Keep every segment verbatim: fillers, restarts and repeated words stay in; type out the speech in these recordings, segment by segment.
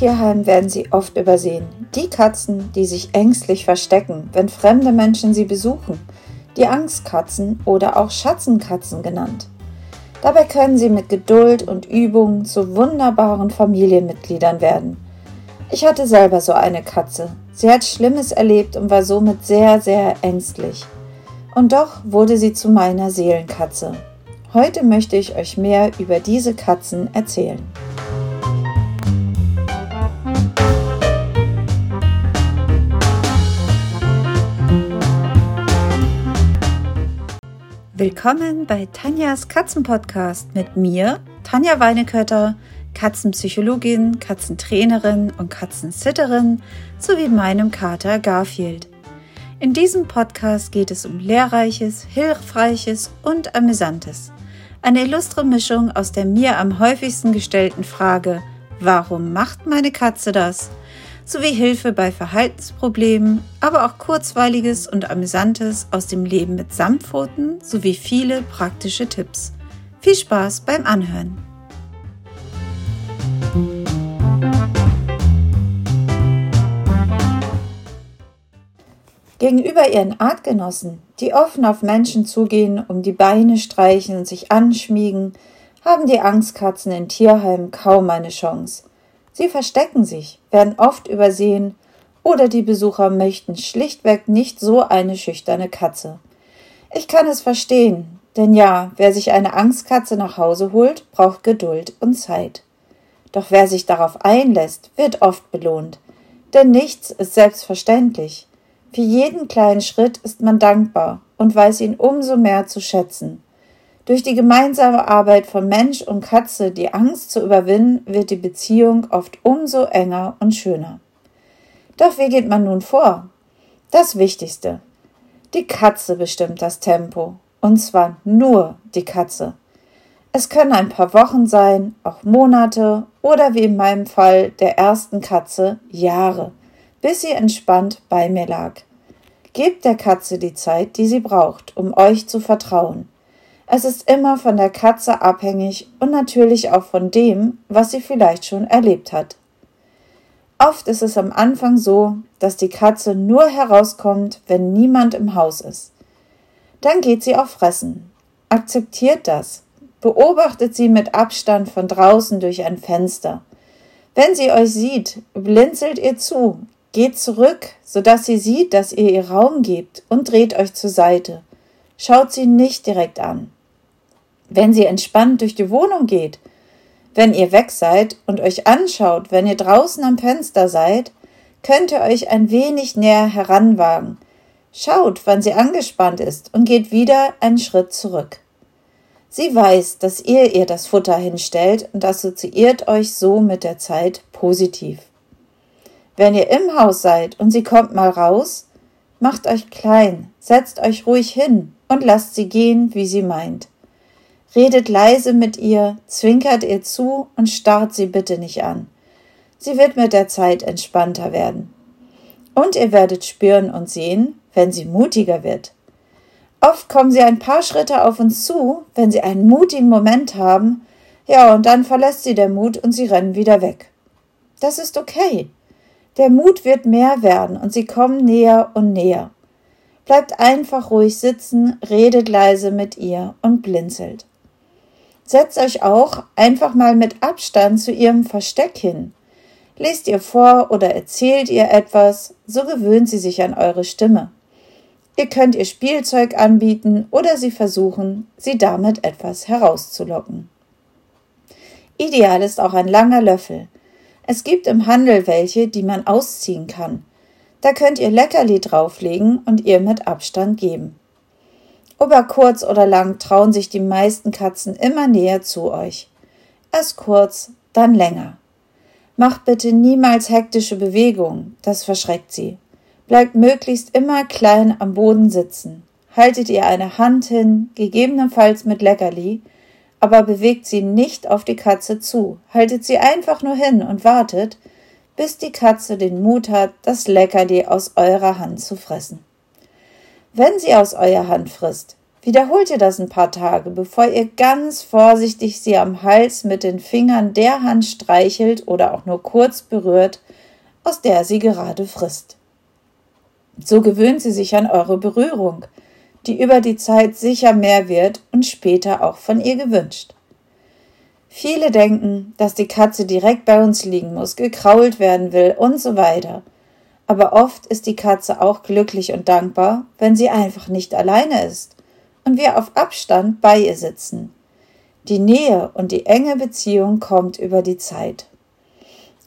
Tierheim werden sie oft übersehen. Die Katzen, die sich ängstlich verstecken, wenn fremde Menschen sie besuchen. Die Angstkatzen oder auch Schatzenkatzen genannt. Dabei können sie mit Geduld und Übung zu wunderbaren Familienmitgliedern werden. Ich hatte selber so eine Katze. Sie hat Schlimmes erlebt und war somit sehr, sehr ängstlich. Und doch wurde sie zu meiner Seelenkatze. Heute möchte ich euch mehr über diese Katzen erzählen. Willkommen bei Tanjas Katzenpodcast mit mir, Tanja Weinekötter, Katzenpsychologin, Katzentrainerin und Katzensitterin sowie meinem Kater Garfield. In diesem Podcast geht es um Lehrreiches, Hilfreiches und Amüsantes. Eine illustre Mischung aus der mir am häufigsten gestellten Frage, warum macht meine Katze das? Sowie Hilfe bei Verhaltensproblemen, aber auch Kurzweiliges und Amüsantes aus dem Leben mit Samtpfoten sowie viele praktische Tipps. Viel Spaß beim Anhören! Gegenüber ihren Artgenossen, die offen auf Menschen zugehen, um die Beine streichen und sich anschmiegen, haben die Angstkatzen in Tierheimen kaum eine Chance. Sie verstecken sich, werden oft übersehen oder die Besucher möchten schlichtweg nicht so eine schüchterne Katze. Ich kann es verstehen, denn ja, wer sich eine Angstkatze nach Hause holt, braucht Geduld und Zeit. Doch wer sich darauf einlässt, wird oft belohnt, denn nichts ist selbstverständlich. Für jeden kleinen Schritt ist man dankbar und weiß ihn umso mehr zu schätzen. Durch die gemeinsame Arbeit von Mensch und Katze, die Angst zu überwinden, wird die Beziehung oft umso enger und schöner. Doch wie geht man nun vor? Das Wichtigste. Die Katze bestimmt das Tempo. Und zwar nur die Katze. Es können ein paar Wochen sein, auch Monate oder wie in meinem Fall der ersten Katze Jahre, bis sie entspannt bei mir lag. Gebt der Katze die Zeit, die sie braucht, um euch zu vertrauen. Es ist immer von der Katze abhängig und natürlich auch von dem, was sie vielleicht schon erlebt hat. Oft ist es am Anfang so, dass die Katze nur herauskommt, wenn niemand im Haus ist. Dann geht sie auch fressen. Akzeptiert das. Beobachtet sie mit Abstand von draußen durch ein Fenster. Wenn sie euch sieht, blinzelt ihr zu, geht zurück, sodass sie sieht, dass ihr ihr Raum gebt und dreht euch zur Seite. Schaut sie nicht direkt an. Wenn sie entspannt durch die Wohnung geht, wenn ihr weg seid und euch anschaut, wenn ihr draußen am Fenster seid, könnt ihr euch ein wenig näher heranwagen. Schaut, wann sie angespannt ist und geht wieder einen Schritt zurück. Sie weiß, dass ihr ihr das Futter hinstellt und assoziiert euch so mit der Zeit positiv. Wenn ihr im Haus seid und sie kommt mal raus, macht euch klein, setzt euch ruhig hin und lasst sie gehen, wie sie meint. Redet leise mit ihr, zwinkert ihr zu und starrt sie bitte nicht an. Sie wird mit der Zeit entspannter werden. Und ihr werdet spüren und sehen, wenn sie mutiger wird. Oft kommen sie ein paar Schritte auf uns zu, wenn sie einen mutigen Moment haben, ja, und dann verlässt sie der Mut und sie rennen wieder weg. Das ist okay. Der Mut wird mehr werden und sie kommen näher und näher. Bleibt einfach ruhig sitzen, redet leise mit ihr und blinzelt. Setzt euch auch einfach mal mit Abstand zu ihrem Versteck hin. Lest ihr vor oder erzählt ihr etwas, so gewöhnt sie sich an eure Stimme. Ihr könnt ihr Spielzeug anbieten oder sie versuchen, sie damit etwas herauszulocken. Ideal ist auch ein langer Löffel. Es gibt im Handel welche, die man ausziehen kann. Da könnt ihr Leckerli drauflegen und ihr mit Abstand geben. Ob kurz oder lang trauen sich die meisten Katzen immer näher zu euch. Erst kurz, dann länger. Macht bitte niemals hektische Bewegungen, das verschreckt sie. Bleibt möglichst immer klein am Boden sitzen. Haltet ihr eine Hand hin, gegebenenfalls mit Leckerli, aber bewegt sie nicht auf die Katze zu. Haltet sie einfach nur hin und wartet, bis die Katze den Mut hat, das Leckerli aus eurer Hand zu fressen. Wenn sie aus eurer Hand frisst, Wiederholt ihr das ein paar Tage, bevor ihr ganz vorsichtig sie am Hals mit den Fingern der Hand streichelt oder auch nur kurz berührt, aus der sie gerade frisst. So gewöhnt sie sich an eure Berührung, die über die Zeit sicher mehr wird und später auch von ihr gewünscht. Viele denken, dass die Katze direkt bei uns liegen muss, gekrault werden will und so weiter. Aber oft ist die Katze auch glücklich und dankbar, wenn sie einfach nicht alleine ist und wir auf Abstand bei ihr sitzen. Die Nähe und die enge Beziehung kommt über die Zeit.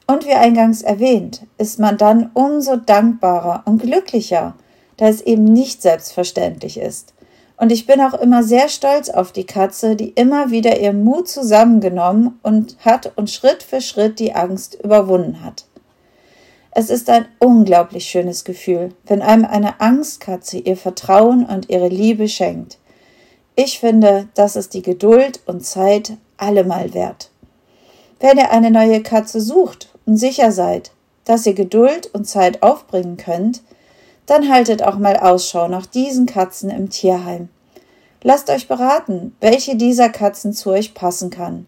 Und wie eingangs erwähnt, ist man dann umso dankbarer und glücklicher, da es eben nicht selbstverständlich ist. Und ich bin auch immer sehr stolz auf die Katze, die immer wieder ihren Mut zusammengenommen und hat und Schritt für Schritt die Angst überwunden hat. Es ist ein unglaublich schönes Gefühl, wenn einem eine Angstkatze ihr Vertrauen und ihre Liebe schenkt. Ich finde, das ist die Geduld und Zeit allemal wert. Wenn ihr eine neue Katze sucht und sicher seid, dass ihr Geduld und Zeit aufbringen könnt, dann haltet auch mal Ausschau nach diesen Katzen im Tierheim. Lasst euch beraten, welche dieser Katzen zu euch passen kann.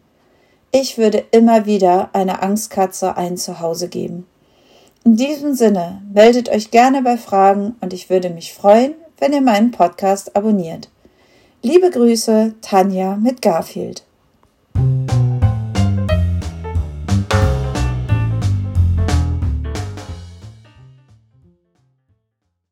Ich würde immer wieder einer Angstkatze ein Zuhause geben. In diesem Sinne, meldet euch gerne bei Fragen und ich würde mich freuen, wenn ihr meinen Podcast abonniert. Liebe Grüße, Tanja mit Garfield.